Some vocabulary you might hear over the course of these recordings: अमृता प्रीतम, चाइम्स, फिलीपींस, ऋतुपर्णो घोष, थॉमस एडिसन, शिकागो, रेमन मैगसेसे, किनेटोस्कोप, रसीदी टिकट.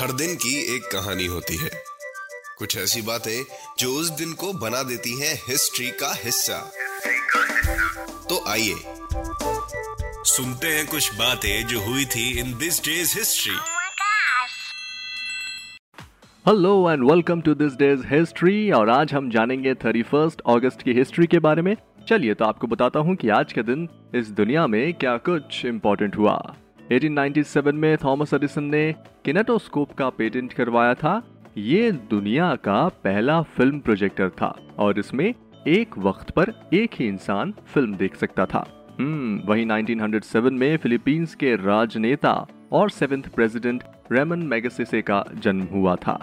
हर दिन की एक कहानी होती है, कुछ ऐसी बातें जो उस दिन को बना देती हैं हिस्ट्री का हिस्सा। तो आइए सुनते हैं कुछ बातें जो हुई थी in this day's history. Hello and welcome to this day's history. और आज हम जानेंगे 31 अगस्त की हिस्ट्री के बारे में। चलिए तो आपको बताता हूँ कि आज के दिन इस दुनिया में क्या कुछ इम्पोर्टेंट हुआ। 1897 में थॉमस एडिसन ने किनेटोस्कोप का पेटेंट करवाया था। ये दुनिया का पहला फिल्म प्रोजेक्टर था और इसमें एक वक्त पर एक ही इंसान फिल्म देख सकता था। वहीं 1907 में फिलीपींस के राजनेता और 7th प्रेसिडेंट रेमन मैगसेसे का जन्म हुआ था।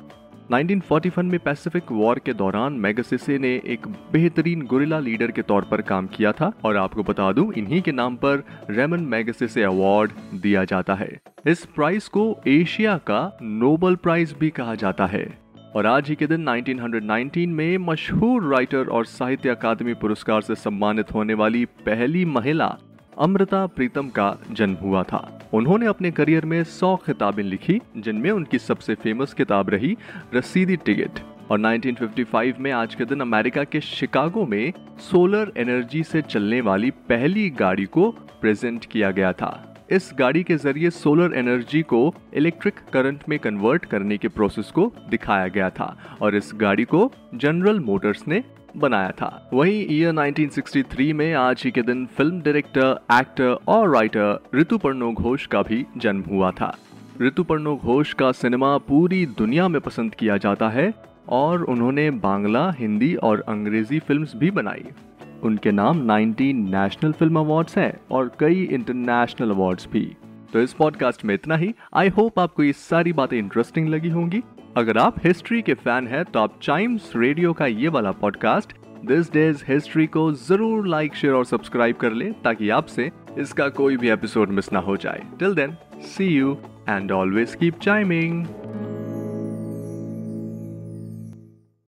1941 में पैसिफिक वॉर के दौरान मैगसेसे ने एक बेहतरीन गुरिल्ला लीडर के तौर पर काम किया था। और आपको बता दूं, इन्हीं के नाम पर रेमन मैगसेसे अवार्ड दिया जाता है। इस प्राइज को एशिया का नोबेल प्राइज भी कहा जाता है। और आज ही के दिन 1919 में मशहूर राइटर और साहित्य अकादमी पुरस्कार से सम्मानित होने वाली पहली महिला अमृता प्रीतम का जन्म हुआ था। उन्होंने अपने करियर में 100 किताबें लिखी, जिनमें उनकी सबसे फेमस किताब रही रसीदी टिकट। और 1955 में आज के दिन अमेरिका के शिकागो में सोलर एनर्जी से चलने वाली पहली गाड़ी को प्रेजेंट किया गया था। इस गाड़ी के जरिए सोलर एनर्जी को इलेक्ट्रिक करंट में कन्वर्ट करने के प्रोसेस को दिखाया गया था और इस गाड़ी को जनरल मोटर्स ने बनाया था। वहीं ईयर 1963 में आज ही के दिन फिल्म डायरेक्टर, एक्टर और राइटर ऋतुपर्णो घोष का भी जन्म हुआ था। ऋतुपर्णो घोष का सिनेमा पूरी दुनिया में पसंद किया जाता है और उन्होंने बांग्ला, हिंदी और अंग्रेजी फिल्म्स भी बनाई। उनके नाम 19 नेशनल फिल्म अवार्ड्स हैं और कई इंटरनेशनल अवार्ड्स भी। तो इस पॉडकास्ट में इतना ही। आई होप आपको ये सारी बातें इंटरेस्टिंग लगी होंगी। अगर आप हिस्ट्री के फैन हैं तो आप चाइम्स रेडियो का ये वाला पॉडकास्ट दिस डेज हिस्ट्री को जरूर लाइक, शेयर और सब्सक्राइब कर लें ताकि आपसे इसका कोई भी एपिसोड मिस ना हो जाए। Till then, see you and always keep chiming.